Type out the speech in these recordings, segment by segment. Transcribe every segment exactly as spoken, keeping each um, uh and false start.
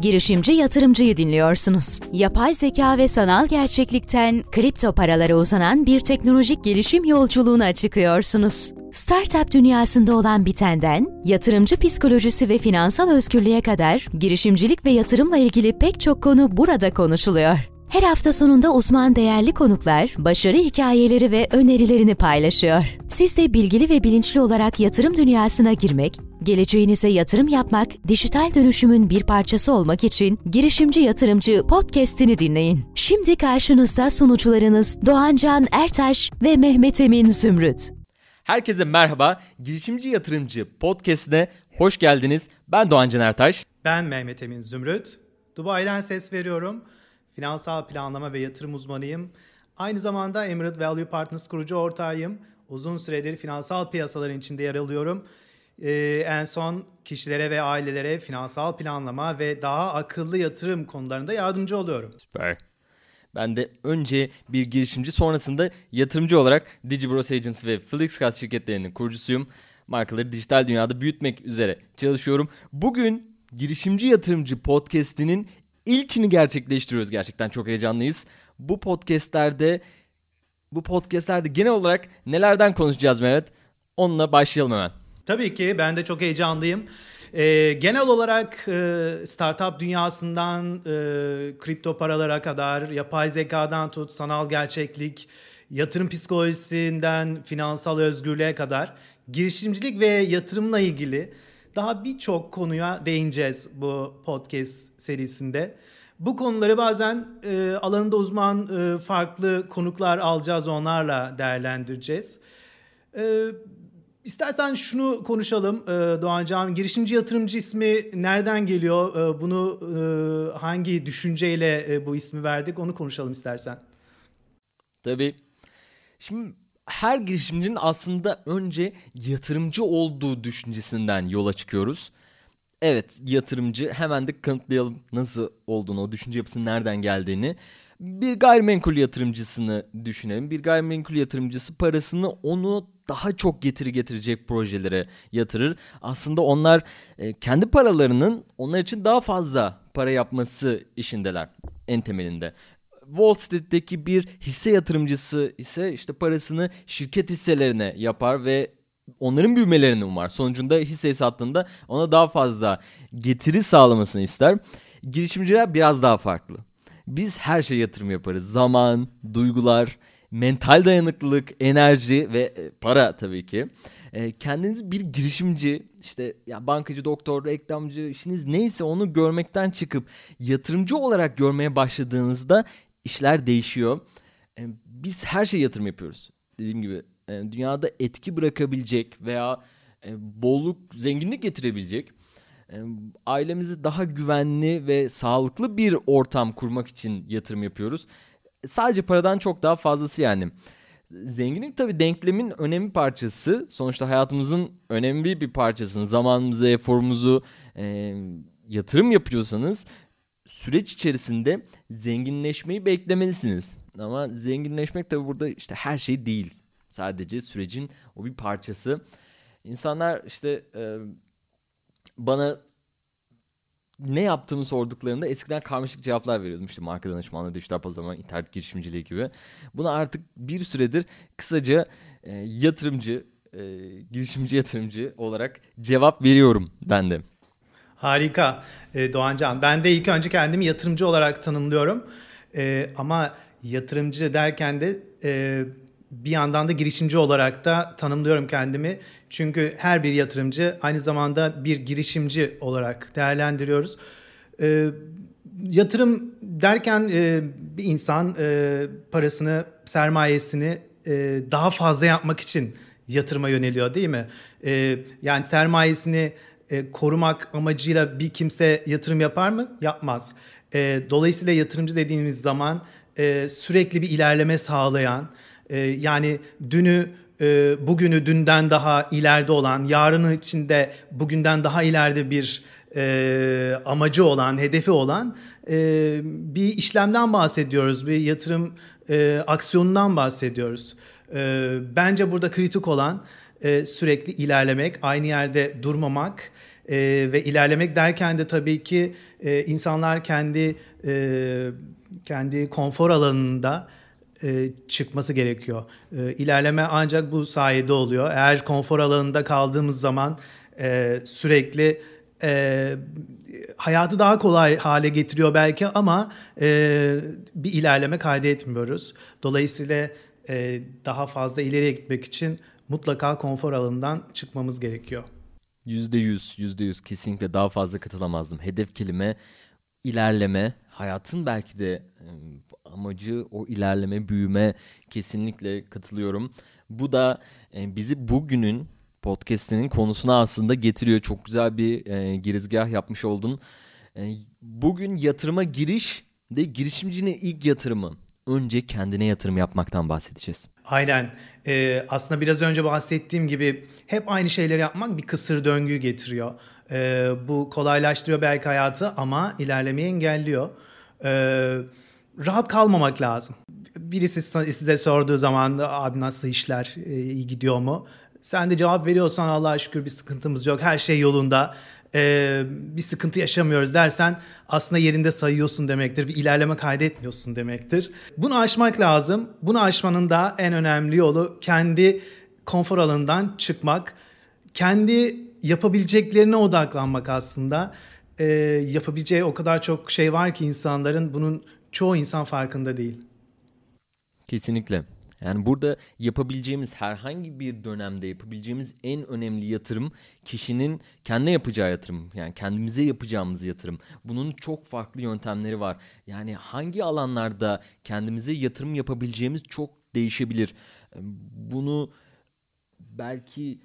Girişimci Yatırımcı'yı dinliyorsunuz. Yapay zeka ve sanal gerçeklikten kripto paralara uzanan bir teknolojik gelişim yolculuğuna çıkıyorsunuz. Startup dünyasında olan bitenden, yatırımcı psikolojisi ve finansal özgürlüğe kadar girişimcilik ve yatırımla ilgili pek çok konu burada konuşuluyor. Her hafta sonunda uzman değerli konuklar, başarı hikayeleri ve önerilerini paylaşıyor. Siz de bilgili ve bilinçli olarak yatırım dünyasına girmek, geleceğinize yatırım yapmak, dijital dönüşümün bir parçası olmak için Girişimci Yatırımcı podcast'ini dinleyin. Şimdi karşınızda sunucularınız Doğancan Ertaş ve Mehmet Emin Zümrüt. Herkese merhaba, Girişimci Yatırımcı podcast'ine hoş geldiniz. Ben Doğancan Ertaş. Ben Mehmet Emin Zümrüt. Dubai'den ses veriyorum. Finansal planlama ve yatırım uzmanıyım. Aynı zamanda Emerald Value Partners kurucu ortağıyım. Uzun süredir finansal piyasaların içinde yer alıyorum. Ee, en son kişilere ve ailelere finansal planlama ve daha akıllı yatırım konularında yardımcı oluyorum. Süper. Ben de önce bir girişimci, sonrasında yatırımcı olarak Digibros Agency ve Flixcast şirketlerinin kurucusuyum. Markaları dijital dünyada büyütmek üzere çalışıyorum. Bugün Girişimci Yatırımcı podcast'inin İlkini gerçekleştiriyoruz. Gerçekten çok heyecanlıyız. Bu podcastlerde bu podcastlerde genel olarak nelerden konuşacağız Mehmet? Onunla başlayalım hemen. Tabii ki ben de çok heyecanlıyım. Ee, genel olarak e, startup dünyasından e, kripto paralara kadar, yapay zekadan tut, sanal gerçeklik, yatırım psikolojisinden finansal özgürlüğe kadar girişimcilik ve yatırımla ilgili daha birçok konuya değineceğiz bu podcast serisinde. Bu konuları bazen e, alanında uzman e, farklı konuklar alacağız, onlarla değerlendireceğiz. E, istersen şunu konuşalım e, Doğancan. Girişimci Yatırımcı ismi nereden geliyor? E, bunu e, hangi düşünceyle e, bu ismi verdik? Onu konuşalım istersen. Tabii. Şimdi... Her girişimcinin aslında önce yatırımcı olduğu düşüncesinden yola çıkıyoruz. Evet, yatırımcı, hemen de kanıtlayalım nasıl olduğunu, o düşünce yapısının nereden geldiğini. Bir gayrimenkul yatırımcısını düşünelim. Bir gayrimenkul yatırımcısı parasını onu daha çok getiri getirecek projelere yatırır. Aslında onlar kendi paralarının onlar için daha fazla para yapması işindeler en temelinde. Wall Street'teki bir hisse yatırımcısı ise işte parasını şirket hisselerine yapar ve onların büyümelerini umar. Sonucunda hisseyi sattığında ona daha fazla getiri sağlamasını ister. Girişimciler biraz daha farklı. Biz her şeye yatırım yaparız. Zaman, duygular, mental dayanıklılık, enerji ve para tabii ki. Kendiniz bir girişimci, işte ya bankacı, doktor, reklamcı, işiniz neyse onu görmekten çıkıp yatırımcı olarak görmeye başladığınızda işler değişiyor. Biz her şeye yatırım yapıyoruz. Dediğim gibi dünyada etki bırakabilecek veya bolluk, zenginlik getirebilecek, ailemizi daha güvenli ve sağlıklı bir ortam kurmak için yatırım yapıyoruz. Sadece paradan çok daha fazlası yani. Zenginlik tabii denklemin önemli parçası. Sonuçta hayatımızın önemli bir parçasını, zamanımızı, eforumuzu e, yatırım yapıyorsanız süreç içerisinde zenginleşmeyi beklemelisiniz. Ama zenginleşmek tabii burada işte her şey değil. Sadece sürecin o bir parçası. İnsanlar işte e, bana ne yaptığımı sorduklarında eskiden karmaşık cevaplar veriyordum. İşte marka danışmanlığı, dijital pazarlama, internet girişimciliği gibi. Buna artık bir süredir kısaca e, yatırımcı, e, girişimci yatırımcı olarak cevap veriyorum ben de. Harika e, Doğancan. Ben de ilk önce kendimi yatırımcı olarak tanımlıyorum. E, ama yatırımcı derken de e, bir yandan da girişimci olarak da tanımlıyorum kendimi. Çünkü her bir yatırımcı aynı zamanda bir girişimci olarak değerlendiriyoruz. E, yatırım derken e, bir insan e, parasını, sermayesini e, daha fazla yapmak için yatırıma yöneliyor, değil mi? E, yani sermayesini e, korumak amacıyla bir kimse yatırım yapar mı? Yapmaz. E, dolayısıyla yatırımcı dediğimiz zaman e, sürekli bir ilerleme sağlayan, e, yani dünü, bugünü dünden daha ileride olan, yarını içinde bugünden daha ileride bir e, amacı olan, hedefi olan e, bir işlemden bahsediyoruz. Bir yatırım e, aksiyonundan bahsediyoruz. E, bence burada kritik olan e, sürekli ilerlemek, aynı yerde durmamak E, ve ilerlemek derken de tabii ki e, insanlar kendi e, kendi konfor alanında e, çıkması gerekiyor. E, ilerleme ancak bu sayede oluyor. Eğer konfor alanında kaldığımız zaman e, sürekli e, hayatı daha kolay hale getiriyor belki ama e, bir ilerleme kaydetmiyoruz. Dolayısıyla e, daha fazla ileriye gitmek için mutlaka konfor alanından çıkmamız gerekiyor. yüzde yüz, yüzde yüz kesinlikle daha fazla katılamazdım. Hedef kelime ilerleme, hayatın belki de amacı o ilerleme, büyüme, kesinlikle katılıyorum. Bu da bizi bugünün podcast'inin konusuna aslında getiriyor. Çok güzel bir girizgah yapmış oldun. Bugün yatırıma giriş ve girişimcinin ilk yatırımı. Önce kendine yatırım yapmaktan bahsedeceğiz. Aynen. Ee, aslında biraz önce bahsettiğim gibi hep aynı şeyleri yapmak bir kısır döngü getiriyor. Ee, bu kolaylaştırıyor belki hayatı ama ilerlemeyi engelliyor. Ee, rahat kalmamak lazım. Birisi size sorduğu zaman abi nasıl işler, iyi gidiyor mu? Sen de cevap veriyorsan Allah'a şükür bir sıkıntımız yok, her şey yolunda. Ee, bir sıkıntı yaşamıyoruz dersen aslında yerinde sayıyorsun demektir. Bir ilerleme kaydetmiyorsun demektir. Bunu aşmak lazım. Bunu aşmanın da en önemli yolu kendi konfor alanından çıkmak. Kendi yapabileceklerine odaklanmak aslında. Ee, yapabileceği o kadar çok şey var ki insanların, bunun çoğu insan farkında değil. Kesinlikle. Yani burada yapabileceğimiz herhangi bir dönemde yapabileceğimiz en önemli yatırım kişinin kendine yapacağı yatırım. Yani kendimize yapacağımız yatırım. Bunun çok farklı yöntemleri var. Yani hangi alanlarda kendimize yatırım yapabileceğimiz çok değişebilir. Bunu belki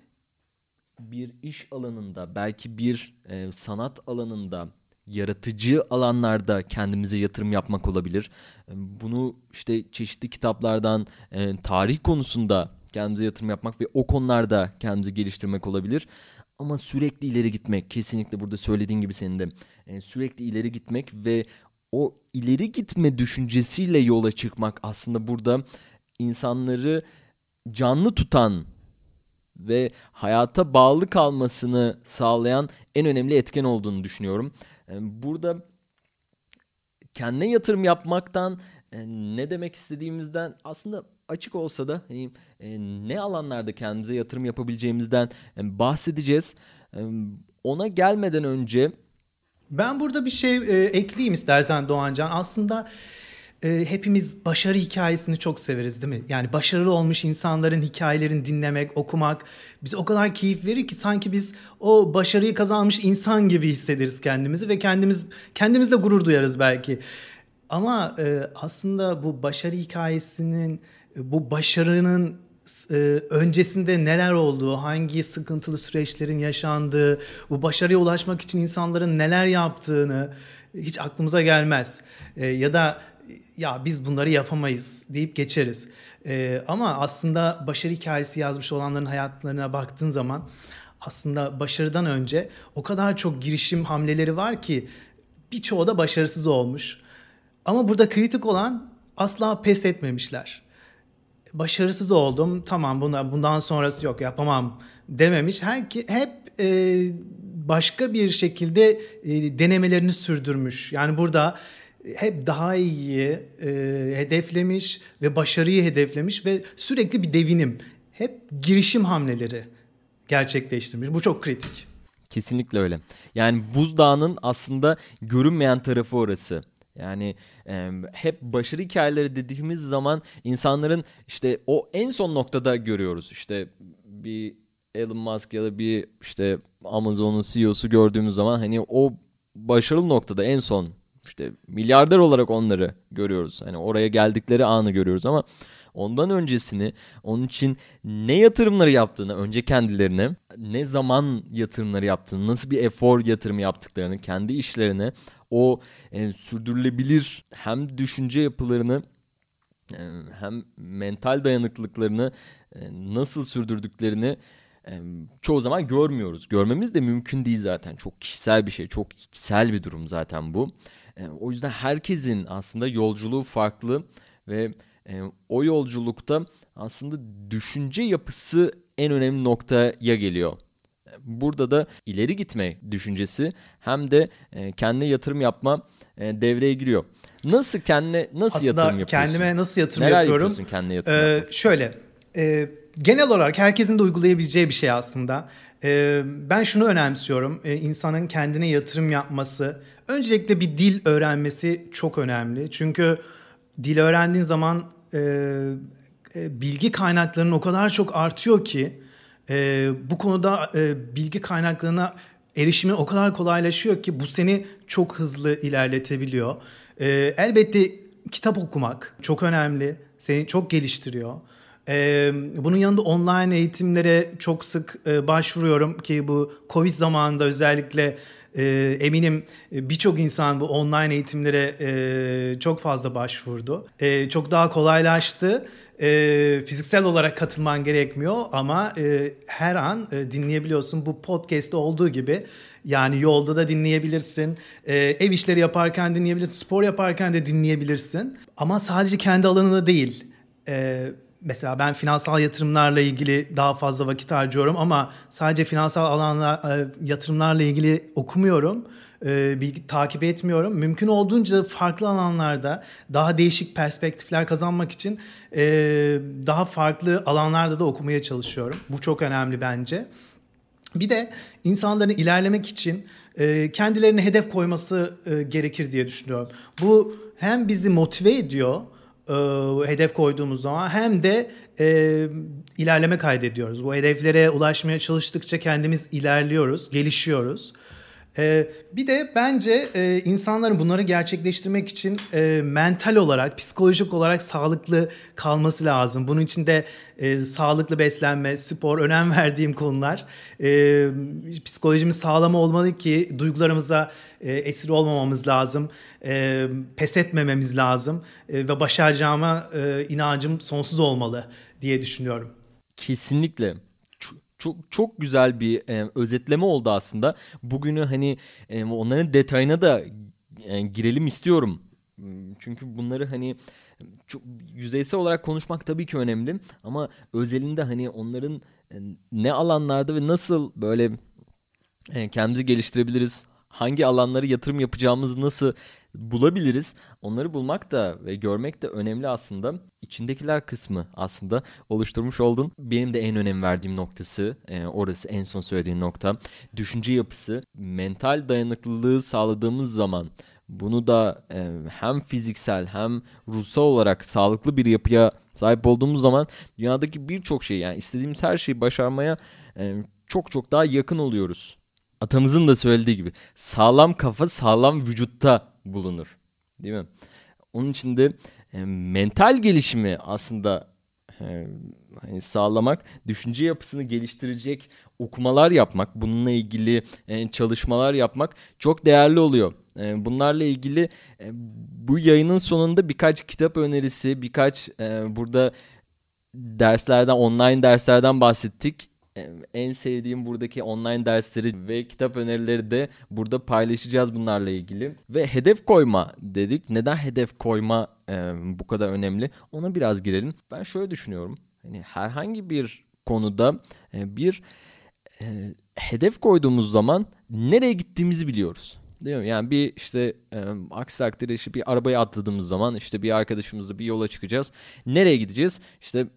bir iş alanında, belki bir sanat alanında, yaratıcı alanlarda kendimize yatırım yapmak olabilir. Bunu işte çeşitli kitaplardan, tarih konusunda kendimize yatırım yapmak ve o konularda kendimizi geliştirmek olabilir. Ama sürekli ileri gitmek, kesinlikle burada söylediğin gibi senin de sürekli ileri gitmek ve o ileri gitme düşüncesiyle yola çıkmak aslında burada insanları canlı tutan ve hayata bağlı kalmasını sağlayan en önemli etken olduğunu düşünüyorum. Burada kendine yatırım yapmaktan ne demek istediğimizden aslında açık olsa da ne alanlarda kendimize yatırım yapabileceğimizden bahsedeceğiz. Ona gelmeden önce ben burada bir şey ekleyeyim istersen Doğancan. Aslında hepimiz başarı hikayesini çok severiz değil mi? Yani başarılı olmuş insanların hikayelerini dinlemek, okumak bize o kadar keyif verir ki sanki biz o başarıyı kazanmış insan gibi hissederiz kendimizi ve kendimiz kendimizle gurur duyarız belki. Ama aslında bu başarı hikayesinin, bu başarının öncesinde neler olduğu, hangi sıkıntılı süreçlerin yaşandığı, bu başarıya ulaşmak için insanların neler yaptığını hiç aklımıza gelmez. Ya da ya biz bunları yapamayız deyip geçeriz. Ee, ama aslında başarı hikayesi yazmış olanların hayatlarına baktığın zaman aslında başarıdan önce o kadar çok girişim hamleleri var ki birçoğu da başarısız olmuş. Ama burada kritik olan asla pes etmemişler. Başarısız oldum, tamam bundan, bundan sonrası yok, yapamam dememiş. Her ki hep e, başka bir şekilde e, denemelerini sürdürmüş. Yani burada hep daha iyiyi e, hedeflemiş ve başarıyı hedeflemiş ve sürekli bir devinim. Hep girişim hamleleri gerçekleştirmiş. Bu çok kritik. Kesinlikle öyle. Yani buzdağının aslında görünmeyen tarafı orası. Yani e, hep başarı hikayeleri dediğimiz zaman insanların işte o en son noktada görüyoruz. İşte bir Elon Musk ya da bir işte Amazon'un C E O'su gördüğümüz zaman hani o başarılı noktada en son İşte milyarder olarak onları görüyoruz. Hani oraya geldikleri anı görüyoruz ama ondan öncesini, onun için ne yatırımları yaptığını, önce kendilerine, ne zaman yatırımları yaptığını, nasıl bir efor yatırımı yaptıklarını, kendi işlerine, o e, sürdürülebilir hem düşünce yapılarını e, hem mental dayanıklılıklarını e, nasıl sürdürdüklerini e, çoğu zaman görmüyoruz. Görmemiz de mümkün değil zaten. Çok kişisel bir şey, çok içsel bir durum zaten bu. O yüzden herkesin aslında yolculuğu farklı ve o yolculukta aslında düşünce yapısı en önemli noktaya geliyor. burada da ileri gitme düşüncesi hem de kendine yatırım yapma devreye giriyor. Nasıl kendine nasıl aslında yatırım yapıyorsun? Kendime nasıl yatırım Neler yapıyorum? Neler yapıyorsun kendine yatırım ee, yapmak? Şöyle, e, genel olarak herkesin de uygulayabileceği bir şey aslında. E, ben şunu önemsiyorum. E, insanın kendine yatırım yapması, öncelikle bir dil öğrenmesi çok önemli. Çünkü dil öğrendiğin zaman e, e, bilgi kaynaklarının o kadar çok artıyor ki e, bu konuda e, bilgi kaynaklarına erişimin o kadar kolaylaşıyor ki bu seni çok hızlı ilerletebiliyor. Ee, elbette kitap okumak çok önemli, seni çok geliştiriyor. Ee, bunun yanında online eğitimlere çok sık e, başvuruyorum ki bu Covid zamanında özellikle e, eminim birçok insan bu online eğitimlere e, çok fazla başvurdu. E, çok daha kolaylaştı. E, fiziksel olarak katılman gerekmiyor ama e, her an e, dinleyebiliyorsun. Bu podcast'te olduğu gibi yani yolda da dinleyebilirsin, e, ev işleri yaparken dinleyebilirsin, spor yaparken de dinleyebilirsin. Ama sadece kendi alanında değil. E, mesela ben finansal yatırımlarla ilgili daha fazla vakit harcıyorum ama sadece finansal alanla e, yatırımlarla ilgili okumuyorum. E, bilgi takip etmiyorum. Mümkün olduğunca farklı alanlarda daha değişik perspektifler kazanmak için e, daha farklı alanlarda da okumaya çalışıyorum. Bu çok önemli bence. Bir de insanların ilerlemek için e, kendilerine hedef koyması e, gerekir diye düşünüyorum. Bu hem bizi motive ediyor e, hedef koyduğumuz zaman hem de e, ilerleme kaydediyoruz. Bu hedeflere ulaşmaya çalıştıkça kendimiz ilerliyoruz, gelişiyoruz. Ee, bir de bence e, insanların bunları gerçekleştirmek için e, mental olarak, psikolojik olarak sağlıklı kalması lazım. Bunun için de e, sağlıklı beslenme, spor, önem verdiğim konular. E, psikolojimiz sağlam olmalı ki duygularımıza e, esir olmamamız lazım. E, pes etmememiz lazım e, ve başaracağıma e, inancım sonsuz olmalı diye düşünüyorum. Kesinlikle. Çok çok güzel bir e, özetleme oldu aslında. Bugünü hani e, onların detayına da e, girelim istiyorum. Çünkü bunları hani çok, yüzeysel olarak konuşmak tabii ki önemli. Ama özelinde hani onların e, ne alanlarda ve nasıl böyle e, kendimizi geliştirebiliriz? Hangi alanlara yatırım yapacağımızı nasıl bulabiliriz? Onları bulmak da ve görmek de önemli aslında. İçindekiler kısmı aslında oluşturmuş oldun. Benim de en önem verdiğim noktası, orası en son söylediğim nokta. Düşünce yapısı, mental dayanıklılığı sağladığımız zaman bunu da hem fiziksel hem ruhsal olarak sağlıklı bir yapıya sahip olduğumuz zaman dünyadaki birçok şeyi, yani istediğimiz her şeyi başarmaya çok çok daha yakın oluyoruz. Atamızın da söylediği gibi sağlam kafa sağlam vücutta bulunur. Değil mi? Onun için de e, mental gelişimi aslında e, hani sağlamak, düşünce yapısını geliştirecek okumalar yapmak, bununla ilgili e, çalışmalar yapmak çok değerli oluyor. E, bunlarla ilgili e, bu yayının sonunda birkaç kitap önerisi, birkaç e, burada derslerden, online derslerden bahsettik. En sevdiğim buradaki online dersleri ve kitap önerileri de burada paylaşacağız bunlarla ilgili. Ve hedef koyma dedik. Neden hedef koyma e, bu kadar önemli? Ona biraz girelim. Ben şöyle düşünüyorum. Hani herhangi bir konuda e, bir e, hedef koyduğumuz zaman nereye gittiğimizi biliyoruz. Değil mi? Yani bir işte e, aksi takdirde işte bir arabaya atladığımız zaman işte bir arkadaşımızla bir yola çıkacağız. Nereye gideceğiz? İşte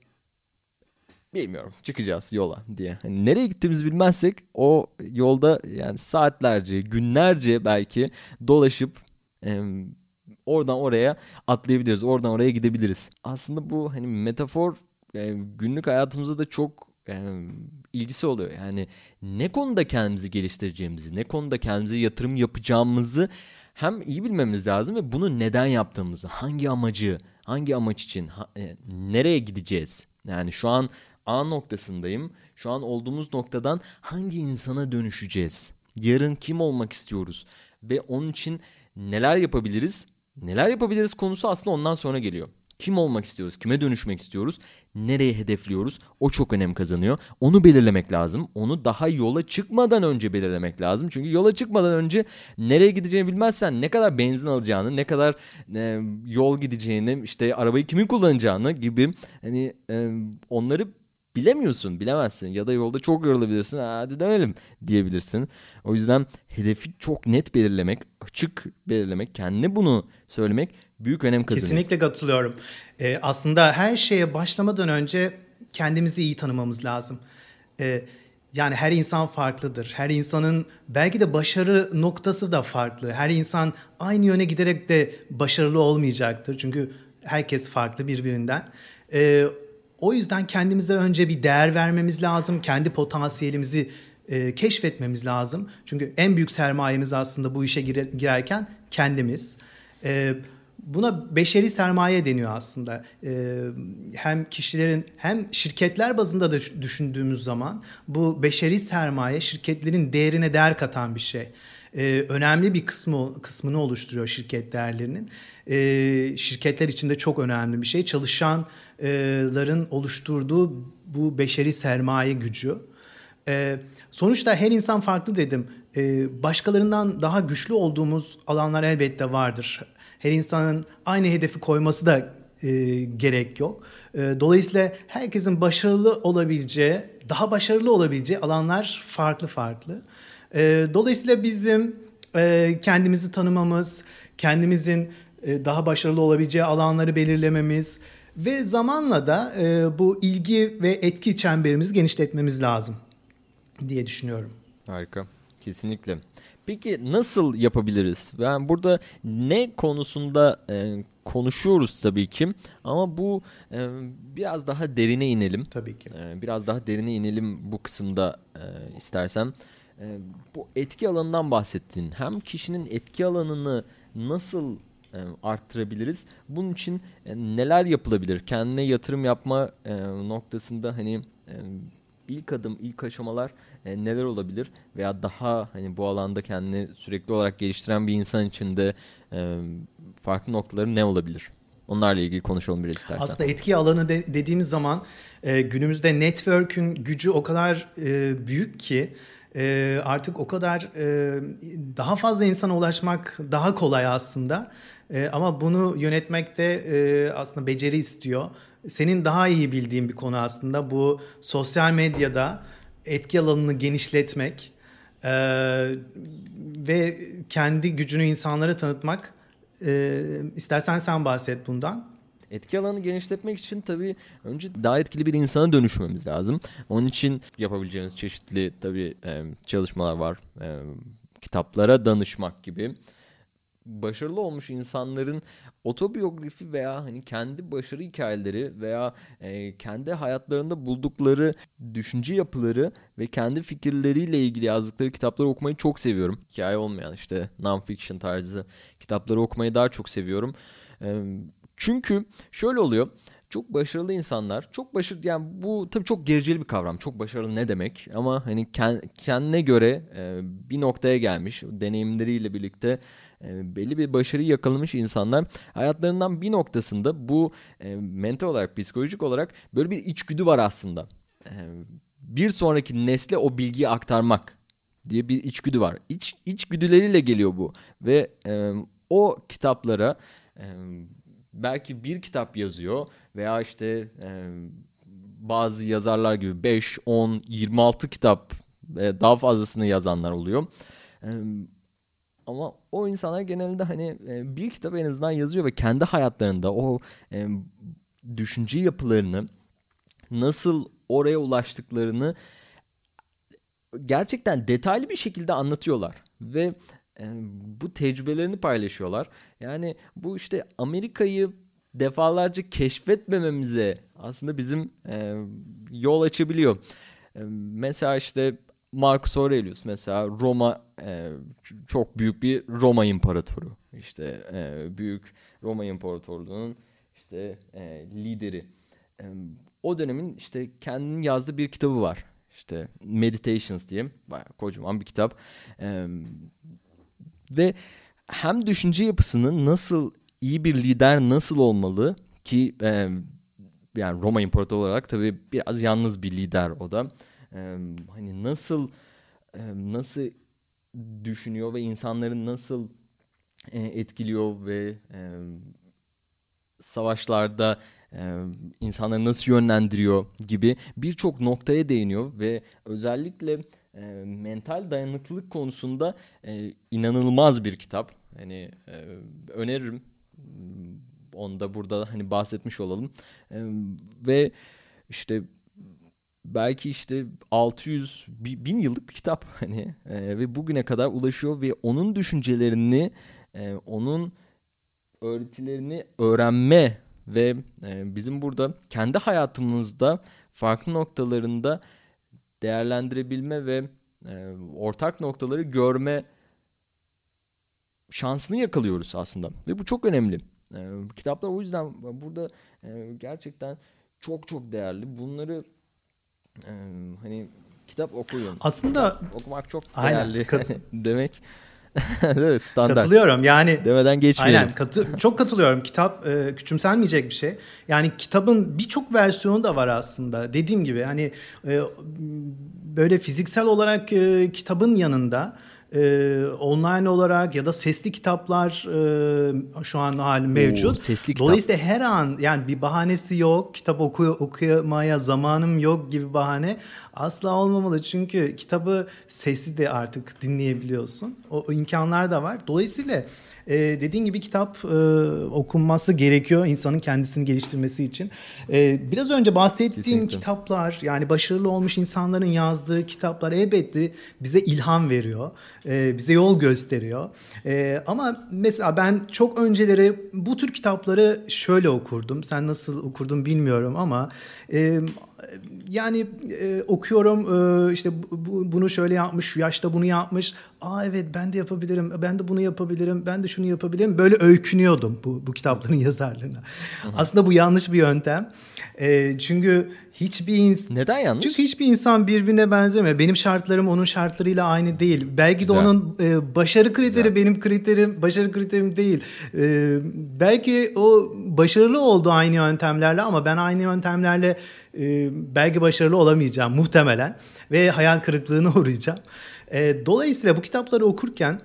bilmiyorum, çıkacağız yola diye. Yani nereye gittiğimizi bilmezsek o yolda yani saatlerce, günlerce belki dolaşıp e, oradan oraya atlayabiliriz, oradan oraya gidebiliriz. Aslında bu hani metafor e, günlük hayatımızda da çok e, ilgisi oluyor. Yani ne konuda kendimizi geliştireceğimizi, ne konuda kendimize yatırım yapacağımızı hem iyi bilmemiz lazım ve bunu neden yaptığımızı, hangi amacı, hangi amaç için, ha, e, nereye gideceğiz? Yani şu an A noktasındayım. Şu an olduğumuz noktadan hangi insana dönüşeceğiz? Yarın kim olmak istiyoruz? Ve onun için neler yapabiliriz? Neler yapabiliriz konusu aslında ondan sonra geliyor. Kim olmak istiyoruz? Kime dönüşmek istiyoruz? Nereye hedefliyoruz? O çok önem kazanıyor. Onu belirlemek lazım. Onu daha yola çıkmadan önce belirlemek lazım. Çünkü yola çıkmadan önce nereye gideceğini bilmezsen ne kadar benzin alacağını, ne kadar e, yol gideceğini, işte arabayı kimin kullanacağını gibi hani e, onları bilemiyorsun, bilemezsin ya da yolda çok yorulabilirsin, hadi dönelim diyebilirsin. O yüzden hedefi çok net belirlemek, açık belirlemek, kendine bunu söylemek büyük önem kazanıyor. Kesinlikle katılıyorum. Ee, aslında her şeye başlamadan önce kendimizi iyi tanımamız lazım. Ee, yani her insan farklıdır. Her insanın belki de başarı noktası da farklı. Her insan aynı yöne giderek de başarılı olmayacaktır. Çünkü herkes farklı birbirinden. Ee, o yüzden kendimize önce bir değer vermemiz lazım. Kendi potansiyelimizi e, keşfetmemiz lazım. Çünkü en büyük sermayemiz aslında bu işe gire, girerken kendimiz. E, buna beşeri sermaye deniyor aslında. E, hem kişilerin hem şirketler bazında da düşündüğümüz zaman bu beşeri sermaye şirketlerin değerine değer katan bir şey. Ee, önemli bir kısmı kısmını oluşturuyor şirket değerlerinin. Ee, şirketler içinde çok önemli bir şey. Çalışanların oluşturduğu bu beşeri sermaye gücü. Ee, sonuçta her insan farklı dedim. Ee, başkalarından daha güçlü olduğumuz alanlar elbette vardır. Her insanın aynı hedefi koyması da e, gerek yok. E, dolayısıyla herkesin başarılı olabileceği, daha başarılı olabileceği alanlar farklı farklı. Dolayısıyla bizim kendimizi tanımamız, kendimizin daha başarılı olabileceği alanları belirlememiz ve zamanla da bu ilgi ve etki çemberimizi genişletmemiz lazım diye düşünüyorum. Harika, kesinlikle. Peki nasıl yapabiliriz? Yani burada ne konusunda konuşuyoruz tabii ki ama bu biraz daha derine inelim. Tabii ki. Biraz daha derine inelim bu kısımda istersen. Bu etki alanından bahsettin. Hem kişinin etki alanını nasıl arttırabiliriz? Bunun için neler yapılabilir? Kendine yatırım yapma noktasında hani ilk adım, ilk aşamalar neler olabilir? Veya daha hani bu alanda kendini sürekli olarak geliştiren bir insan için de farklı noktaları ne olabilir? Onlarla ilgili konuşalım biraz istersen. Aslında etki alanı de, dediğimiz zaman günümüzde network'ün gücü o kadar büyük ki Ee, artık o kadar e, daha fazla insana ulaşmak daha kolay aslında e, ama bunu yönetmek de e, aslında beceri istiyor. Senin daha iyi bildiğin bir konu aslında bu sosyal medyada etki alanını genişletmek e, ve kendi gücünü insanlara tanıtmak. E, istersen sen bahset bundan. Etki alanını genişletmek için tabii önce daha etkili bir insana dönüşmemiz lazım. Onun için yapabileceğimiz çeşitli tabii çalışmalar var. Kitaplara danışmak gibi. Başarılı olmuş insanların otobiyografi veya hani kendi başarı hikayeleri veya kendi hayatlarında buldukları düşünce yapıları ve kendi fikirleriyle ilgili yazdıkları kitapları okumayı çok seviyorum. Hikaye olmayan işte non-fiction tarzı kitapları okumayı daha çok seviyorum. Çünkü şöyle oluyor, çok başarılı insanlar, çok başarılı, yani bu tabii çok gericili bir kavram, çok başarılı ne demek ama hani kendine göre bir noktaya gelmiş, deneyimleriyle birlikte belli bir başarıyı yakalamış insanlar hayatlarından bir noktasında bu mental olarak, psikolojik olarak böyle bir içgüdü var aslında. Bir sonraki nesle o bilgiyi aktarmak diye bir içgüdü var. İç, içgüdüleriyle geliyor bu ve o kitaplara... Belki bir kitap yazıyor veya işte e, bazı yazarlar gibi beş, on, yirmi altı kitap e, daha fazlasını yazanlar oluyor. E, ama o insanlar genelde hani e, bir kitap en azından yazıyor ve kendi hayatlarında o e, düşünce yapılarını nasıl oraya ulaştıklarını gerçekten detaylı bir şekilde anlatıyorlar ve bu tecrübelerini paylaşıyorlar. Yani bu işte Amerika'yı defalarca keşfetmememize aslında bizim e, yol açabiliyor. E, mesela işte Marcus Aurelius mesela Roma e, çok büyük bir Roma İmparatoru. İşte e, büyük Roma İmparatorluğu'nun işte e, lideri. E, o dönemin işte kendinin yazdığı bir kitabı var. İşte Meditations diye. Bayağı kocaman bir kitap. E, Ve hem düşünce yapısının nasıl iyi bir lider nasıl olmalı ki e, yani Roma İmparatoru olarak tabii biraz yalnız bir lider o da e, hani nasıl e, nasıl düşünüyor ve insanları nasıl e, etkiliyor ve e, savaşlarda e, insanları nasıl yönlendiriyor gibi birçok noktaya değiniyor ve özellikle e, mental dayanıklılık konusunda e, inanılmaz bir kitap. Hani e, öneririm. Onu da burada hani bahsetmiş olalım. E, ve işte belki işte altı yüz bin yıllık bir kitap hani e, ve bugüne kadar ulaşıyor ve onun düşüncelerini, e, onun öğretilerini öğrenme ve e, bizim burada kendi hayatımızda farklı noktalarında değerlendirebilme ve e, ortak noktaları görme şansını yakalıyoruz aslında ve bu çok önemli. E, kitaplar o yüzden burada e, gerçekten çok çok değerli. Bunları e, hani kitap okuyun. Aslında okumak çok değerli demek. Evet, standart. Katılıyorum yani. Demeden geçmeyelim. Aynen katı, çok katılıyorum. Kitap e, küçümsenmeyecek bir şey. Yani kitabın birçok versiyonu da var aslında. Dediğim gibi hani e, böyle fiziksel olarak e, kitabın yanında e, online olarak ya da sesli kitaplar e, şu an hali mevcut. Oo, sesli kitap. Dolayısıyla her an yani bir bahanesi yok. Kitap oku, okumaya zamanım yok gibi bahane asla olmamalı, çünkü kitabı sesi de artık dinleyebiliyorsun. O, o imkanlar da var. Dolayısıyla e, dediğin gibi kitap e, okunması gerekiyor insanın kendisini geliştirmesi için. E, biraz önce bahsettiğin kesinlikle kitaplar, yani başarılı olmuş insanların yazdığı kitaplar elbette bize ilham veriyor. E, bize yol gösteriyor. E, ama mesela ben çok önceleri bu tür kitapları şöyle okurdum. Sen nasıl okurdun bilmiyorum ama E, Yani e, okuyorum e, işte bu, bunu şöyle yapmış, şu yaşta bunu yapmış. Aa evet ben de yapabilirim, ben de bunu yapabilirim, ben de şunu yapabilirim. Böyle öykünüyordum bu, bu kitapların yazarlarına. Hı-hı. Aslında bu yanlış bir yöntem. E, çünkü hiçbir insan... Neden yanlış? Çünkü hiçbir insan birbirine benzemiyor. Benim şartlarım onun şartlarıyla aynı değil. Belki güzel de onun e, başarı kriteri güzel, benim kriterim, başarı kriterim değil. E, belki o başarılı oldu aynı yöntemlerle ama ben aynı yöntemlerle E, belki başarılı olamayacağım muhtemelen ve hayal kırıklığına uğrayacağım. E, dolayısıyla bu kitapları okurken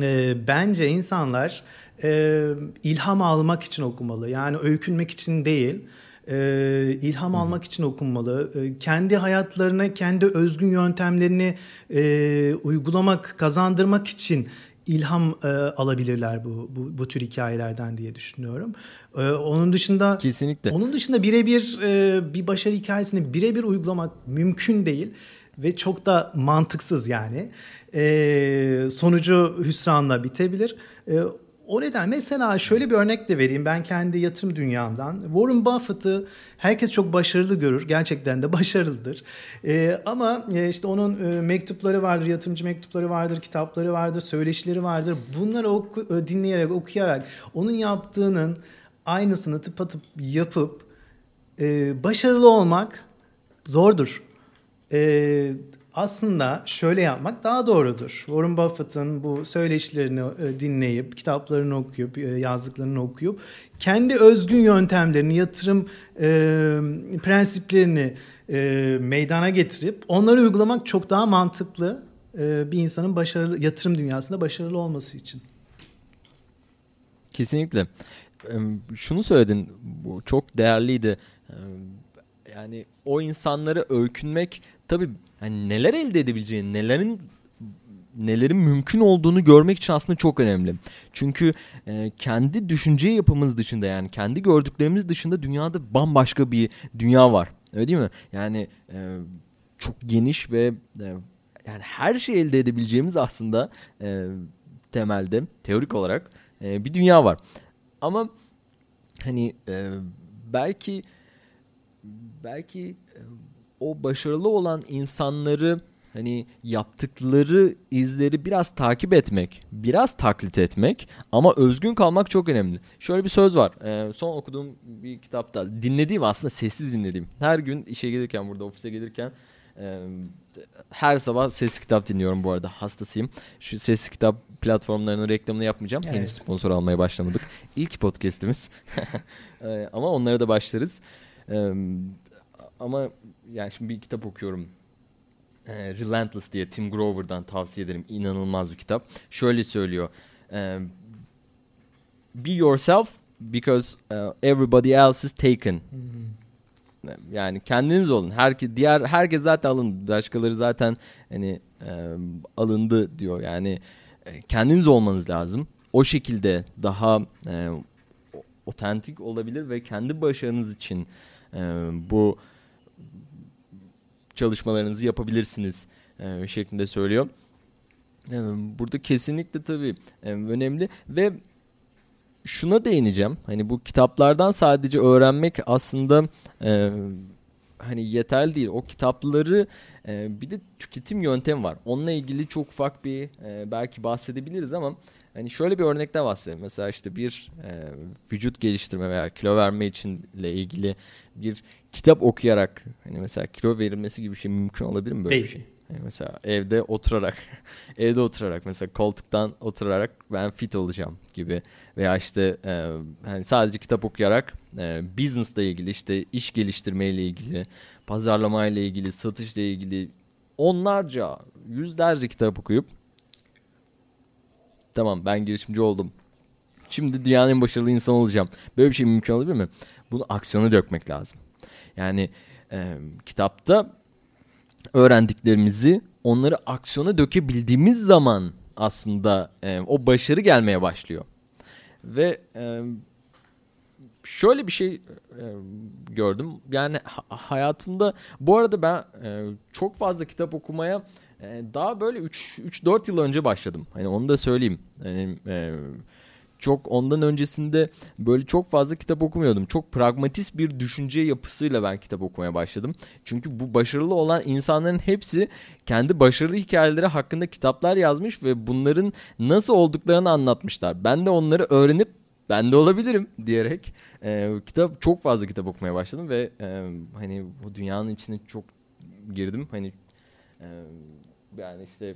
e, bence insanlar e, ilham almak için okumalı. Yani öykünmek için değil, e, ilham hmm. almak için okunmalı. E, kendi hayatlarına, kendi özgün yöntemlerini e, uygulamak, kazandırmak için ilham e, alabilirler bu, bu bu tür hikayelerden diye düşünüyorum. E, onun dışında kesinlikle. Onun dışında birebir e, bir başarı hikayesini birebir uygulamak mümkün değil ve çok da mantıksız yani. E, sonucu hüsranla bitebilir. E, O neden? Mesela şöyle bir örnek de vereyim. Ben kendi yatırım dünyamdan. Warren Buffett'ı herkes çok başarılı görür. Gerçekten de başarılıdır. Ee, ama işte onun mektupları vardır, yatırımcı mektupları vardır, kitapları vardır, söyleşileri vardır. Bunları oku- dinleyerek, okuyarak onun yaptığının aynısını tıpatıp yapıp e, başarılı olmak zordur. E, Aslında şöyle yapmak daha doğrudur. Warren Buffett'ın bu söyleşilerini dinleyip, kitaplarını okuyup, yazdıklarını okuyup, kendi özgün yöntemlerini, yatırım e, prensiplerini e, meydana getirip onları uygulamak çok daha mantıklı e, bir insanın başarılı, yatırım dünyasında başarılı olması için. Kesinlikle. Şunu söyledin, bu çok değerliydi. Yani o insanlara öykünmek, tabii hani neler elde edebileceğini, nelerin nelerin mümkün olduğunu görmek için aslında çok önemli. Çünkü e, kendi düşünce yapımız dışında, yani kendi gördüklerimiz dışında dünyada bambaşka bir dünya var. Öyle değil mi? Yani e, çok geniş ve e, yani her şeyi elde edebileceğimiz aslında e, temelde, teorik olarak e, bir dünya var. Ama hani e, belki belki e, o başarılı olan insanları hani yaptıkları izleri biraz takip etmek, biraz taklit etmek ama özgün kalmak çok önemli. Şöyle bir söz var. Ee, son okuduğum bir kitapta, dinlediğim aslında sesli dinlediğim. Her gün işe gelirken, burada ofise gelirken e, her sabah sesli kitap dinliyorum bu arada. Hastasıyım. Şu sesli kitap platformlarının reklamını yapmayacağım. Evet. Henüz sponsor almaya başlamadık. İlk podcast'imiz. e, ama onlara da başlarız. E, ama yani şimdi bir kitap okuyorum. E, Relentless diye Tim Grover'dan, tavsiye ederim. İnanılmaz bir kitap. Şöyle söylüyor. E, Be yourself because uh, everybody else is taken. Hı-hı. Yani kendiniz olun. Herki, diğer herkes zaten alındı. Başkaları zaten hani e, alındı diyor. Yani e, kendiniz olmanız lazım. O şekilde daha e, otantik olabilir ve kendi başarınız için e, bu çalışmalarınızı yapabilirsiniz e, şeklinde söylüyor. E, burada kesinlikle tabii e, önemli ve şuna değineceğim. Hani bu kitaplardan sadece öğrenmek aslında e, hani yeterli değil. O kitapları e, bir de tüketim yöntemi var. Onunla ilgili çok ufak bir e, belki bahsedebiliriz ama hani şöyle bir örnekten bahsedeyim. Mesela işte bir e, vücut geliştirme veya kilo verme içinle ilgili bir kitap okuyarak hani mesela kilo verilmesi gibi bir şey mümkün olabilir mi böyle değil. Bir şey? Yani mesela evde oturarak, evde oturarak mesela koltuktan oturarak ben fit olacağım gibi veya işte e, hani sadece kitap okuyarak e, business'la ilgili işte iş geliştirmeyle ilgili, pazarlamayla ilgili, satışla ilgili onlarca, yüzlerce kitap okuyup tamam ben girişimci oldum. Şimdi dünyanın en başarılı insanı olacağım. Böyle bir şey mümkün olabilir mi? Bunu aksiyona dökmek lazım. Yani e, kitapta öğrendiklerimizi onları aksiyona dökebildiğimiz zaman aslında e, o başarı gelmeye başlıyor. Ve e, şöyle bir şey e, gördüm. Yani hayatımda bu arada ben e, çok fazla kitap okumaya daha böyle üç dört yıl önce başladım. Hani onu da söyleyeyim. Yani, e, çok ondan öncesinde böyle çok fazla kitap okumuyordum. Çok pragmatist bir düşünce yapısıyla ben kitap okumaya başladım. Çünkü bu başarılı olan insanların hepsi kendi başarılı hikayeleri hakkında kitaplar yazmış ve bunların nasıl olduklarını anlatmışlar. Ben de onları öğrenip ben de olabilirim diyerek e, kitap çok fazla kitap okumaya başladım ve e, hani bu dünyanın içine çok girdim. Hani e, yani işte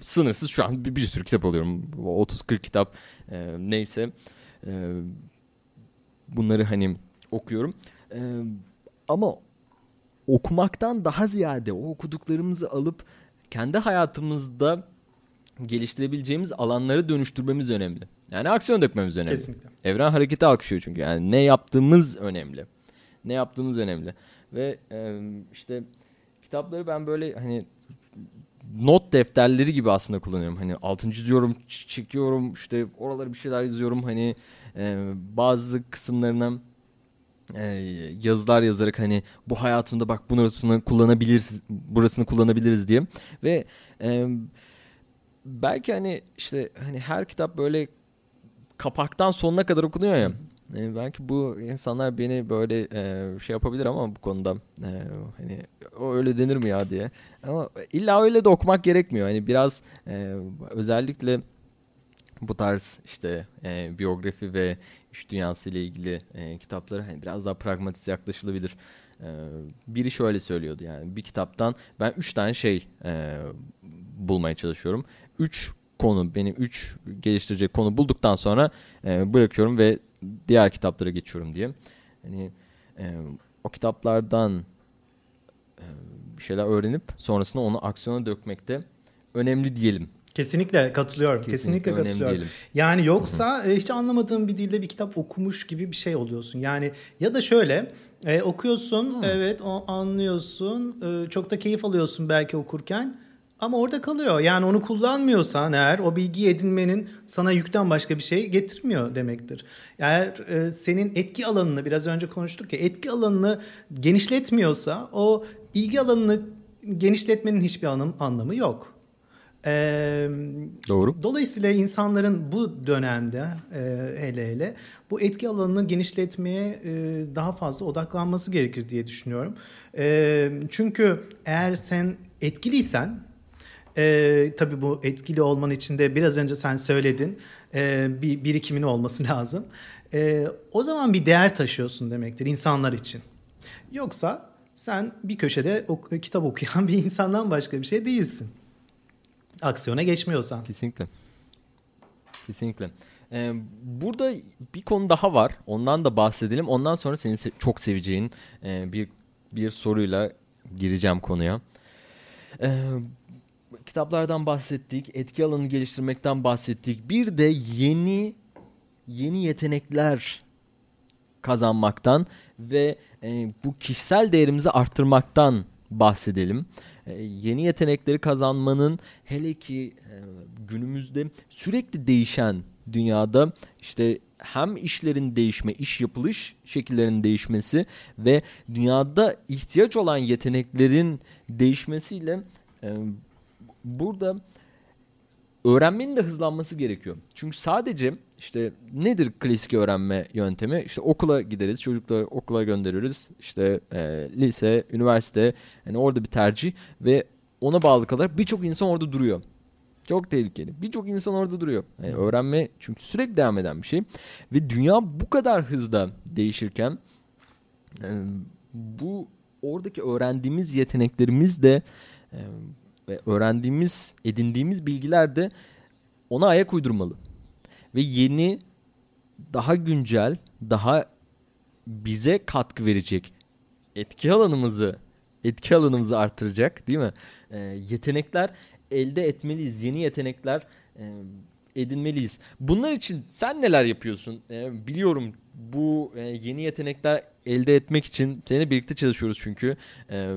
sınırsız şu an bir, bir sürü kitap alıyorum. otuz kırk kitap e, neyse. E, bunları hani okuyorum. E, ama okumaktan daha ziyade o okuduklarımızı alıp kendi hayatımızda geliştirebileceğimiz alanlara dönüştürmemiz önemli. Yani aksiyon dökmemiz önemli. Kesinlikle. Evren harekete alkışlıyor çünkü. Yani ne yaptığımız önemli. Ne yaptığımız önemli. Ve e, işte kitapları ben böyle hani not defterleri gibi aslında kullanıyorum. Hani altını çiziyorum, ç- çekiyorum, işte oralara bir şeyler yazıyorum. Hani e, bazı kısımlarına e, yazılar yazarak hani bu hayatımda bak burasını kullanabiliriz, burasını kullanabiliriz diye. Ve e, belki hani işte hani her kitap böyle kapaktan sonuna kadar okunuyor ya. E, belki bu insanlar beni böyle e, şey yapabilir ama bu konuda e, hani o öyle denir mi ya diye. Ama illa öyle de okumak gerekmiyor. Hani biraz e, özellikle bu tarz işte e, biyografi ve iş dünyası ile ilgili e, kitapları hani biraz daha pragmatist yaklaşılabilir. E, biri şöyle söylüyordu yani bir kitaptan ben üç tane şey e, bulmaya çalışıyorum. Üç konu benim üç geliştirecek konu bulduktan sonra e, bırakıyorum ve diğer kitaplara geçiyorum diye. Yani e, o kitaplardan e, bir şeyler öğrenip sonrasında onu aksiyona dökmek de önemli diyelim. Kesinlikle katılıyorum. Kesinlikle, Kesinlikle katılıyorum. Diyelim. Yani yoksa Hı-hı. hiç anlamadığın bir dilde bir kitap okumuş gibi bir şey oluyorsun. Yani ya da şöyle e, okuyorsun, Hı. evet o, anlıyorsun, e, çok da keyif alıyorsun belki okurken. Ama orada kalıyor. Yani onu kullanmıyorsan eğer o bilgiyi edinmenin sana yükten başka bir şey getirmiyor demektir. Eğer e, senin etki alanını biraz önce konuştuk ya etki alanını genişletmiyorsa o ilgi alanını genişletmenin hiçbir anlam, anlamı yok. E, Doğru. Dolayısıyla insanların bu dönemde e, hele hele bu etki alanını genişletmeye e, daha fazla odaklanması gerekir diye düşünüyorum. E, çünkü eğer sen etkiliysen Ee, tabii bu etkili olman için de biraz önce sen söyledin ee, bir birikimin olması lazım. Ee, o zaman bir değer taşıyorsun demektir insanlar için. Yoksa sen bir köşede ok- kitap okuyan bir insandan başka bir şey değilsin. Aksiyona geçmiyorsan. Kesinlikle. Kesinlikle. Ee, burada bir konu daha var. Ondan da bahsedelim. Ondan sonra senin se- çok seveceğin e, bir bir soruyla gireceğim konuya. Ee, Kitaplardan bahsettik, etki alanını geliştirmekten bahsettik. Bir de yeni yeni yetenekler kazanmaktan ve e, bu kişisel değerimizi arttırmaktan bahsedelim. E, yeni yetenekleri kazanmanın, hele ki e, günümüzde sürekli değişen dünyada işte hem işlerin değişme, iş yapılış şekillerinin değişmesi ve dünyada ihtiyaç olan yeteneklerin değişmesiyle e, burada öğrenmenin de hızlanması gerekiyor. Çünkü sadece işte nedir klasik öğrenme yöntemi? İşte okula gideriz, çocukları okula göndeririz. İşte e, lise, üniversite, yani orada bir tercih ve ona bağlı kalır. Birçok insan orada duruyor. Çok tehlikeli. Birçok insan orada duruyor. Yani öğrenme çünkü sürekli devam eden bir şey. Ve dünya bu kadar hızla değişirken e, bu oradaki öğrendiğimiz yeteneklerimiz de e, ve öğrendiğimiz, edindiğimiz bilgiler de ona ayak uydurmalı. Ve yeni, daha güncel, daha bize katkı verecek, etki alanımızı, etki alanımızı artıracak, değil mi? E, yetenekler elde etmeliyiz. Yeni yetenekler e, edinmeliyiz. Bunlar için sen neler yapıyorsun? E, biliyorum bu e, yeni yetenekler elde etmek için seninle birlikte çalışıyoruz çünkü. E,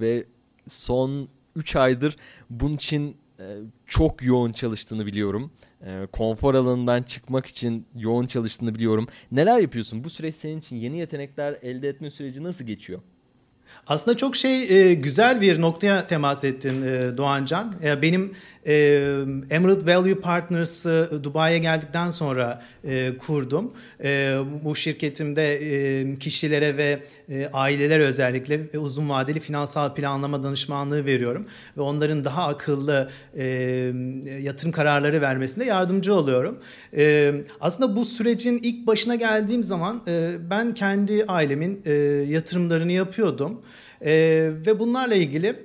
ve son üç aydır bunun için e, çok yoğun çalıştığını biliyorum. E, konfor alanından çıkmak için yoğun çalıştığını biliyorum. Neler yapıyorsun? Bu süreç senin için, yeni yetenekler elde etme süreci nasıl geçiyor? Aslında çok şey e, güzel bir noktaya temas ettin e, Doğancan. E, benim e, Emerald Value Partners e, Dubai'ye geldikten sonra e, kurdum. E, bu şirketimde e, kişilere ve e, ailelere özellikle e, uzun vadeli finansal planlama danışmanlığı veriyorum. Ve onların daha akıllı e, yatırım kararları vermesinde yardımcı oluyorum. E, aslında bu sürecin ilk başına geldiğim zaman e, ben kendi ailemin e, yatırımlarını yapıyordum. Ee, ve bunlarla ilgili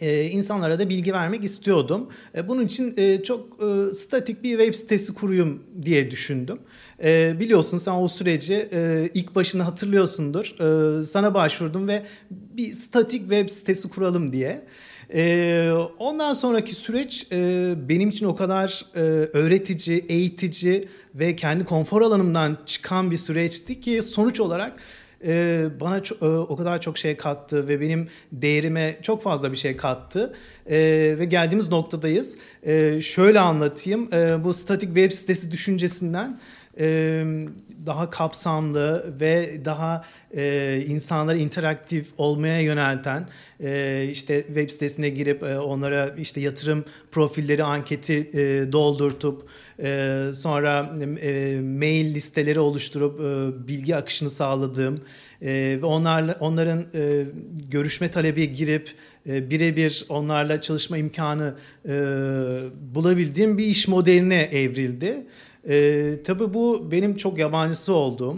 e, insanlara da bilgi vermek istiyordum. E, bunun için e, çok e, statik bir web sitesi kurayım diye düşündüm. E, biliyorsun sen o süreci e, ilk başını hatırlıyorsundur. E, sana başvurdum ve bir statik web sitesi kuralım diye. E, ondan sonraki süreç e, benim için o kadar e, öğretici, eğitici ve kendi konfor alanımdan çıkan bir süreçti ki sonuç olarak bana o kadar çok şey kattı ve benim değerime çok fazla bir şey kattı ve geldiğimiz noktadayız. Şöyle anlatayım, bu statik web sitesi düşüncesinden daha kapsamlı ve daha insanları interaktif olmaya yönelten, işte web sitesine girip onlara işte yatırım profilleri anketi doldurtup sonra mail listeleri oluşturup bilgi akışını sağladığım ve onlarla onların görüşme talebi girip birebir onlarla çalışma imkanı bulabildiğim bir iş modeline evrildi. Ee, tabii bu benim çok yabancısı olduğum,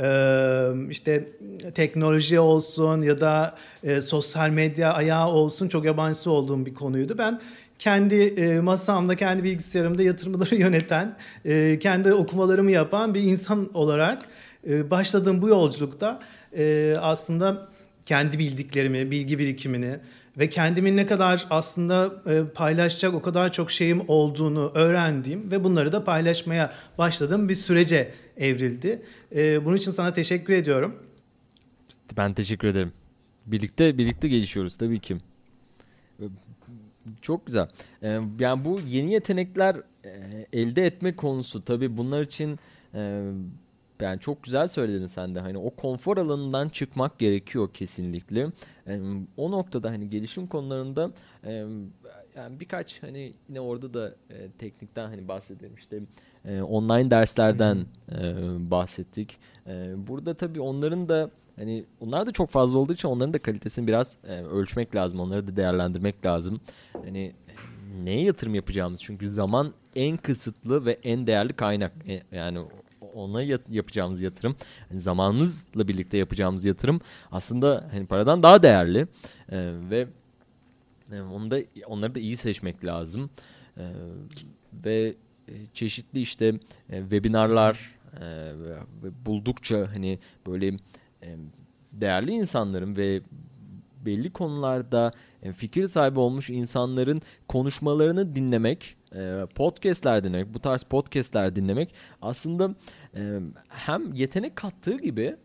ee, işte teknoloji olsun ya da e, sosyal medya ayağı olsun çok yabancısı olduğum bir konuydu. Ben kendi e, masamda, kendi bilgisayarımda yatırımları yöneten, e, kendi okumalarımı yapan bir insan olarak e, başladığım bu yolculukta e, aslında kendi bildiklerimi, bilgi birikimini ve kendimin ne kadar aslında paylaşacak o kadar çok şeyim olduğunu öğrendiğim ve bunları da paylaşmaya başladığım bir sürece evrildi. Bunun için sana teşekkür ediyorum. Ben teşekkür ederim. Birlikte birlikte gelişiyoruz tabii ki. Çok güzel. Yani bu yeni yetenekler elde etme konusu tabii bunlar için... Yani çok güzel söyledin sen de, hani o konfor alanından çıkmak gerekiyor kesinlikle. Yani o noktada hani gelişim konularında yani birkaç hani yine orada da teknikten hani bahsedelim, işte online derslerden bahsettik. Burada tabii onların da hani onlar da çok fazla olduğu için onların da kalitesini biraz ölçmek lazım, onları da değerlendirmek lazım. Hani neye yatırım yapacağımız, çünkü zaman en kısıtlı ve en değerli kaynak, yani ona yapacağımız yatırım, yani zamanımızla birlikte yapacağımız yatırım aslında hani paradan daha değerli ee, ve yani onu da, onları da iyi seçmek lazım ee, ve çeşitli işte e, webinarlar e, buldukça hani böyle e, değerli insanların ve belli konularda e, fikir sahibi olmuş insanların konuşmalarını dinlemek podcastler dinlemek, bu tarz podcastler dinlemek aslında hem yetenek kattığı gibi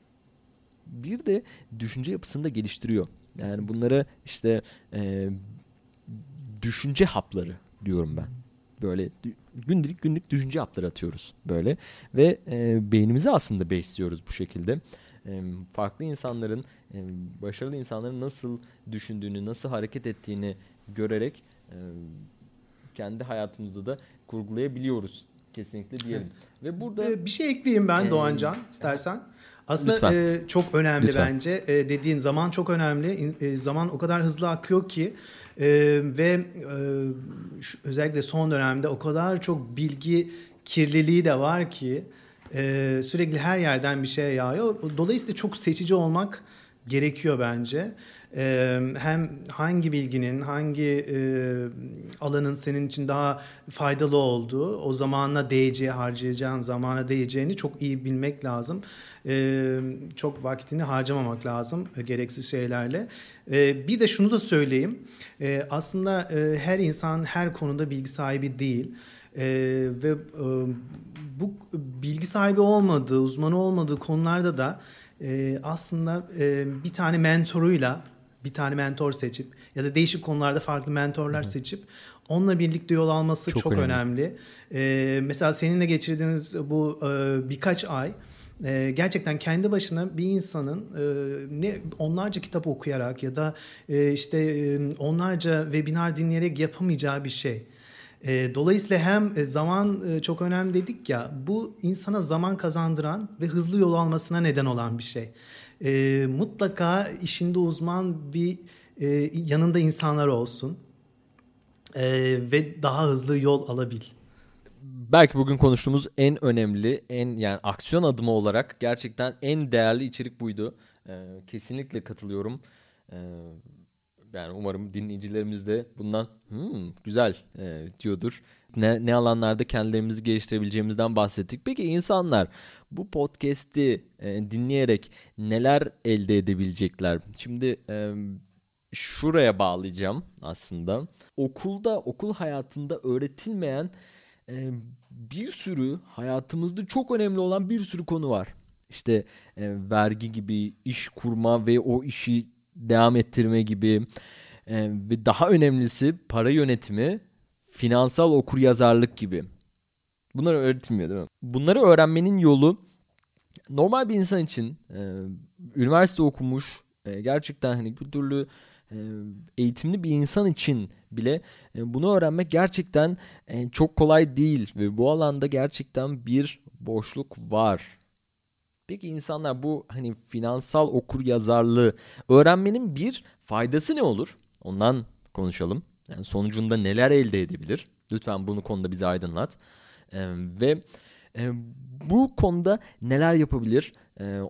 bir de düşünce yapısını da geliştiriyor. Yani bunlara işte düşünce hapları diyorum ben. Böyle günlük günlük düşünce hapları atıyoruz böyle ve beynimizi aslında besliyoruz bu şekilde. Farklı insanların, başarılı insanların nasıl düşündüğünü, nasıl hareket ettiğini görerek kendi hayatımızda da kurgulayabiliyoruz kesinlikle diyelim. Evet. Ve burada bir şey ekleyeyim ben ee, Doğancan istersen. Evet. Aslında e, çok önemli Lütfen. bence e, dediğin zaman çok önemli. E, zaman o kadar hızlı akıyor ki e, ve e, şu, özellikle son dönemde o kadar çok bilgi kirliliği de var ki e, sürekli her yerden bir şey yağıyor. Dolayısıyla çok seçici olmak gerekiyor bence. E, hem hangi bilginin, hangi e, alanın senin için daha faydalı olduğu, o zamana değeceği, harcayacağın zamana değeceğini çok iyi bilmek lazım. Ee, çok vaktini harcamamak lazım e, gereksiz şeylerle. Ee, bir de şunu da söyleyeyim. Ee, aslında e, her insan her konuda bilgi sahibi değil. Ee, ve e, bu bilgi sahibi olmadığı, uzmanı olmadığı konularda da e, aslında e, bir tane mentoruyla, bir tane mentor seçip ya da değişik konularda farklı mentorlar Hı. seçip onunla birlikte yol alması çok, çok önemli. önemli. Ee, mesela seninle geçirdiğiniz bu e, birkaç ay Ee, gerçekten kendi başına bir insanın e, ne onlarca kitap okuyarak ya da e, işte e, onlarca webinar dinleyerek yapamayacağı bir şey. E, dolayısıyla hem zaman e, çok önemli dedik ya, bu insana zaman kazandıran ve hızlı yol almasına neden olan bir şey. E, mutlaka işinde uzman bir e, yanında insanlar olsun e, ve daha hızlı yol alabil. Belki bugün konuştuğumuz en önemli, en yani aksiyon adımı olarak gerçekten en değerli içerik buydu. Ee, kesinlikle katılıyorum. Ee, yani umarım dinleyicilerimiz de bundan güzel e, diyordur. Ne, ne alanlarda kendilerimizi geliştirebileceğimizden bahsettik. Peki insanlar bu podcast'i e, dinleyerek neler elde edebilecekler? Şimdi E, şuraya bağlayacağım aslında. Okulda, okul hayatında öğretilmeyen Ee, bir sürü hayatımızda çok önemli olan bir sürü konu var. İşte e, vergi gibi, iş kurma ve o işi devam ettirme gibi e, ve daha önemlisi para yönetimi, finansal okuryazarlık gibi. Bunlar öğretilmiyor değil mi? Bunları öğrenmenin yolu normal bir insan için e, üniversite okumuş, e, gerçekten hani kültürlü, eğitimli bir insan için bile bunu öğrenmek gerçekten çok kolay değil ve bu alanda gerçekten bir boşluk var. Peki insanlar bu hani finansal okuryazarlığı öğrenmenin bir faydası ne olur? Ondan konuşalım. Yani sonucunda neler elde edebilir? Lütfen bunu konuda bizi aydınlat. Ve bu konuda neler yapabilir?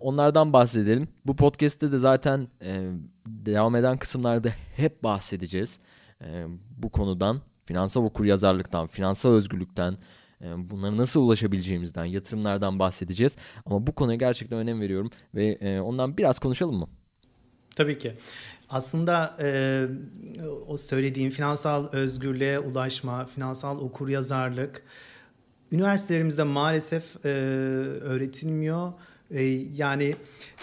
Onlardan bahsedelim. Bu podcast'te de zaten devam eden kısımlarda hep bahsedeceğiz. Bu konudan, finansal okuryazarlıktan, finansal özgürlükten, bunlara nasıl ulaşabileceğimizden, yatırımlardan bahsedeceğiz. Ama bu konuya gerçekten önem veriyorum ve ondan biraz konuşalım mı? Tabii ki. Aslında e, o söylediğim finansal özgürlüğe ulaşma, finansal okuryazarlık üniversitelerimizde maalesef e, öğretilmiyor. Yani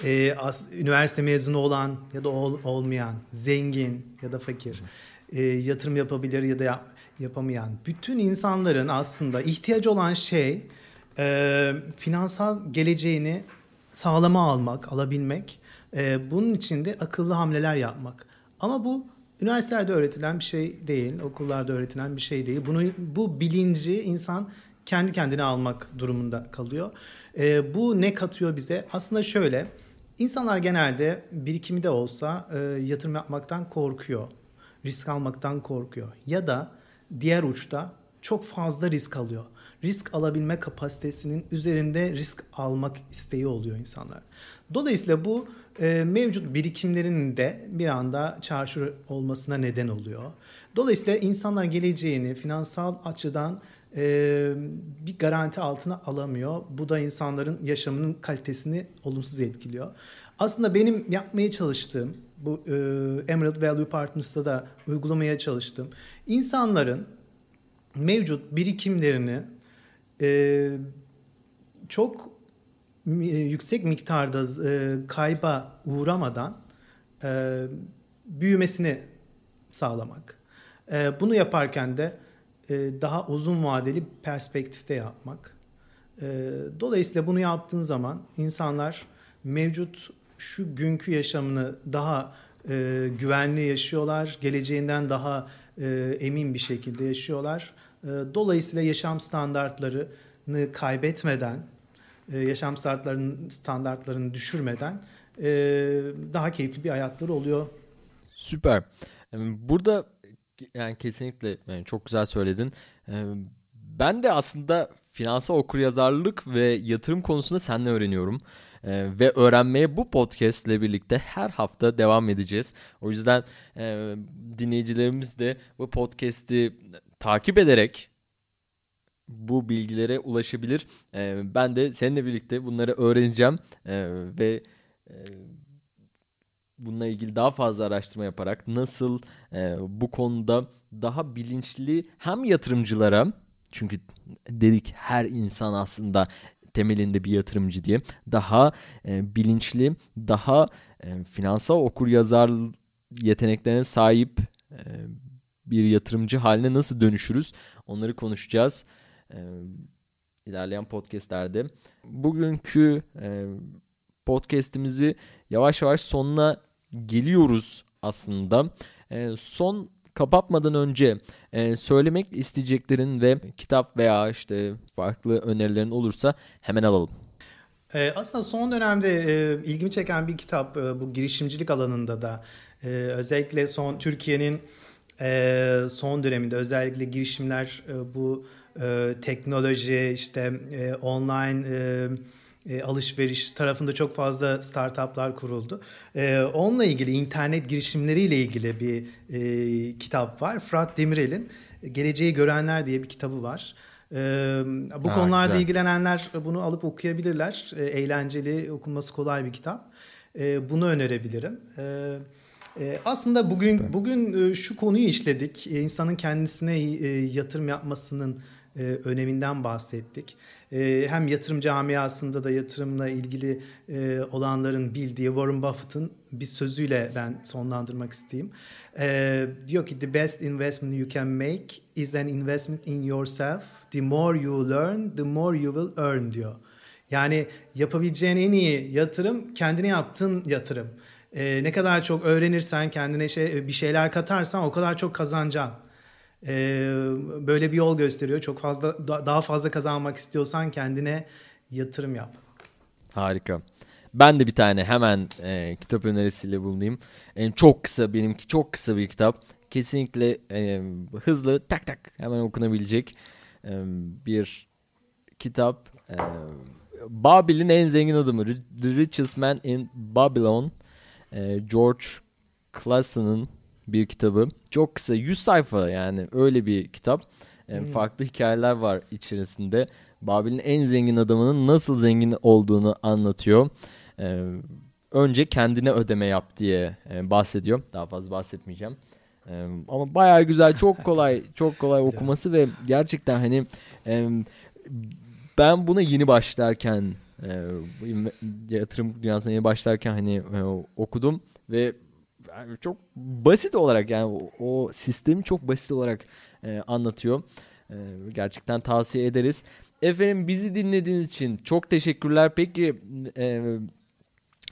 e, as, üniversite mezunu olan ya da ol, olmayan, zengin ya da fakir, e, yatırım yapabilir ya da yap, yapamayan bütün insanların aslında ihtiyacı olan şey e, finansal geleceğini sağlama almak, alabilmek. E, bunun için de akıllı hamleler yapmak. Ama bu üniversitelerde öğretilen bir şey değil, okullarda öğretilen bir şey değil. Bunu, bu bilinci insan kendi kendine almak durumunda kalıyor. E, bu ne katıyor bize? Aslında şöyle, insanlar genelde birikimi de olsa e, yatırım yapmaktan korkuyor. Risk almaktan korkuyor. Ya da diğer uçta çok fazla risk alıyor. Risk alabilme kapasitesinin üzerinde risk almak isteği oluyor insanlar. Dolayısıyla bu e, mevcut birikimlerinin de bir anda çarçur olmasına neden oluyor. Dolayısıyla insanlar geleceğini finansal açıdan Ee, bir garanti altına alamıyor. Bu da insanların yaşamının kalitesini olumsuz etkiliyor. Aslında benim yapmaya çalıştığım, bu e, Emerald Value Partners'ta da uygulamaya çalıştığım, insanların mevcut birikimlerini e, çok e, yüksek miktarda e, kayba uğramadan e, büyümesini sağlamak. E, bunu yaparken de e, daha uzun vadeli perspektifte yapmak. E, dolayısıyla bunu yaptığın zaman insanlar mevcut şu günkü yaşamını daha e, güvenli yaşıyorlar, geleceğinden daha e, emin bir şekilde yaşıyorlar. E, dolayısıyla yaşam standartlarını kaybetmeden, e, yaşam standartlarının standartlarını düşürmeden e, daha keyifli bir hayatları oluyor. Süper. Burada yani kesinlikle yani çok güzel söyledin. Ben de aslında finansal okuryazarlık ve yatırım konusunda seninle öğreniyorum. Ee, ve öğrenmeye bu podcast ile birlikte her hafta devam edeceğiz. O yüzden e, dinleyicilerimiz de bu podcast'i takip ederek bu bilgilere ulaşabilir. E, ben de seninle birlikte bunları öğreneceğim e, ve e, bununla ilgili daha fazla araştırma yaparak nasıl e, bu konuda daha bilinçli hem yatırımcılara, çünkü dedik her insan aslında temelinde bir yatırımcı diye, daha e, bilinçli, daha e, finansal okuryazar yeteneklerine sahip e, bir yatırımcı haline nasıl dönüşürüz? Onları konuşacağız e, ilerleyen podcastlerde. Bugünkü e, podcastimizi yavaş yavaş sonuna geliyoruz aslında. E, son kapatmadan önce e, söylemek isteyeceklerin ve kitap veya işte farklı önerilerin olursa hemen alalım. E, aslında son dönemde e, ilgimi çeken bir kitap e, bu girişimcilik alanında da e, özellikle son Türkiye'nin e, son döneminde özellikle girişimler e, bu e, teknoloji işte e, online e, E, alışveriş tarafında çok fazla startuplar kuruldu. E, onunla ilgili internet girişimleriyle ilgili bir e, kitap var. Fırat Demirel'in Geleceği Görenler diye bir kitabı var. E, bu ha, konularda güzel. ilgilenenler bunu alıp okuyabilirler. E, eğlenceli, okunması kolay bir kitap. E, bunu önerebilirim. E, e, aslında bugün bugün şu konuyu işledik. E, insanın kendisine e, yatırım yapmasının e, öneminden bahsettik. Hem yatırım camiasında da yatırımla ilgili olanların bildiği Warren Buffett'ın bir sözüyle ben sonlandırmak isteyeyim. Diyor ki, "The best investment you can make is an investment in yourself. The more you learn, the more you will earn," diyor. Yani yapabileceğin en iyi yatırım kendine yaptığın yatırım. Ne kadar çok öğrenirsen, kendine şey, bir şeyler katarsan o kadar çok kazanacaksın. Böyle bir yol gösteriyor. Çok fazla, daha fazla kazanmak istiyorsan kendine yatırım yap. Harika. Ben de bir tane hemen e, kitap önerisiyle bulunayım. E, çok kısa benimki çok kısa bir kitap. Kesinlikle e, hızlı tak tak hemen okunabilecek e, bir kitap. E, Babil'in en zengin adamı, The Richest Man in Babylon, e, George Classon'ın bir kitabı. Çok kısa, yüz sayfa, yani öyle bir kitap. Hmm. Farklı hikayeler var içerisinde. Babil'in en zengin adamının nasıl zengin olduğunu anlatıyor. Ee, önce kendine ödeme yap diye bahsediyor. Daha fazla bahsetmeyeceğim. Ee, ama bayağı güzel, çok kolay, çok kolay okuması ve gerçekten hani e, ben buna yeni başlarken e, yatırım dünyasına yeni başlarken hani e, okudum ve çok basit olarak yani o, o sistemi çok basit olarak e, anlatıyor. E, gerçekten tavsiye ederiz. Efendim, bizi dinlediğiniz için çok teşekkürler. Peki e,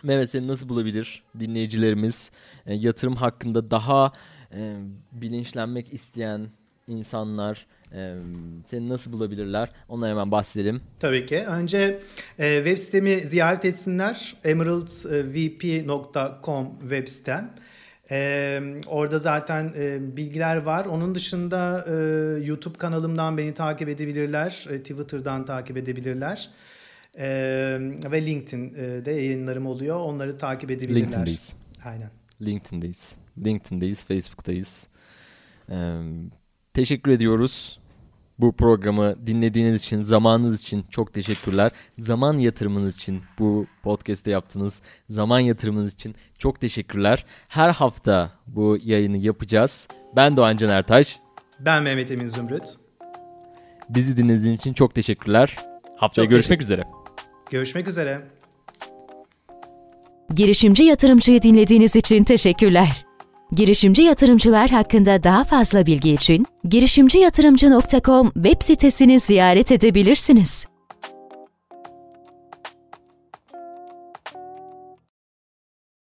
Mehmet, seni nasıl bulabilir dinleyicilerimiz? E, yatırım hakkında daha e, bilinçlenmek isteyen insanlar e, seni nasıl bulabilirler? Onlara hemen bahsedelim. Tabii ki. Önce e, web sitemi ziyaret etsinler. emerald v p nokta com web sitem. Ee, orada zaten e, bilgiler var. Onun dışında e, YouTube kanalımdan beni takip edebilirler. E, Twitter'dan takip edebilirler. E, ve LinkedIn'de yayınlarım oluyor. Onları takip edebilirler. LinkedIn'deyiz. Aynen. LinkedIn'deyiz. LinkedIn'deyiz, Facebook'tayız. Ee, teşekkür ediyoruz. Bu programı dinlediğiniz için, zamanınız için çok teşekkürler. Zaman yatırımınız için, bu podcast'te yaptığınız zaman yatırımınız için çok teşekkürler. Her hafta bu yayını yapacağız. Ben Doğancan Ertaş. Ben Mehmet Emin Zümrüt. Bizi dinlediğiniz için çok teşekkürler. Haftaya çok görüşmek teşekkür. üzere. Görüşmek üzere. Girişimci Yatırımcı'yı dinlediğiniz için teşekkürler. Girişimci yatırımcılar hakkında daha fazla bilgi için girişimci yatırımcı nokta com web sitesini ziyaret edebilirsiniz.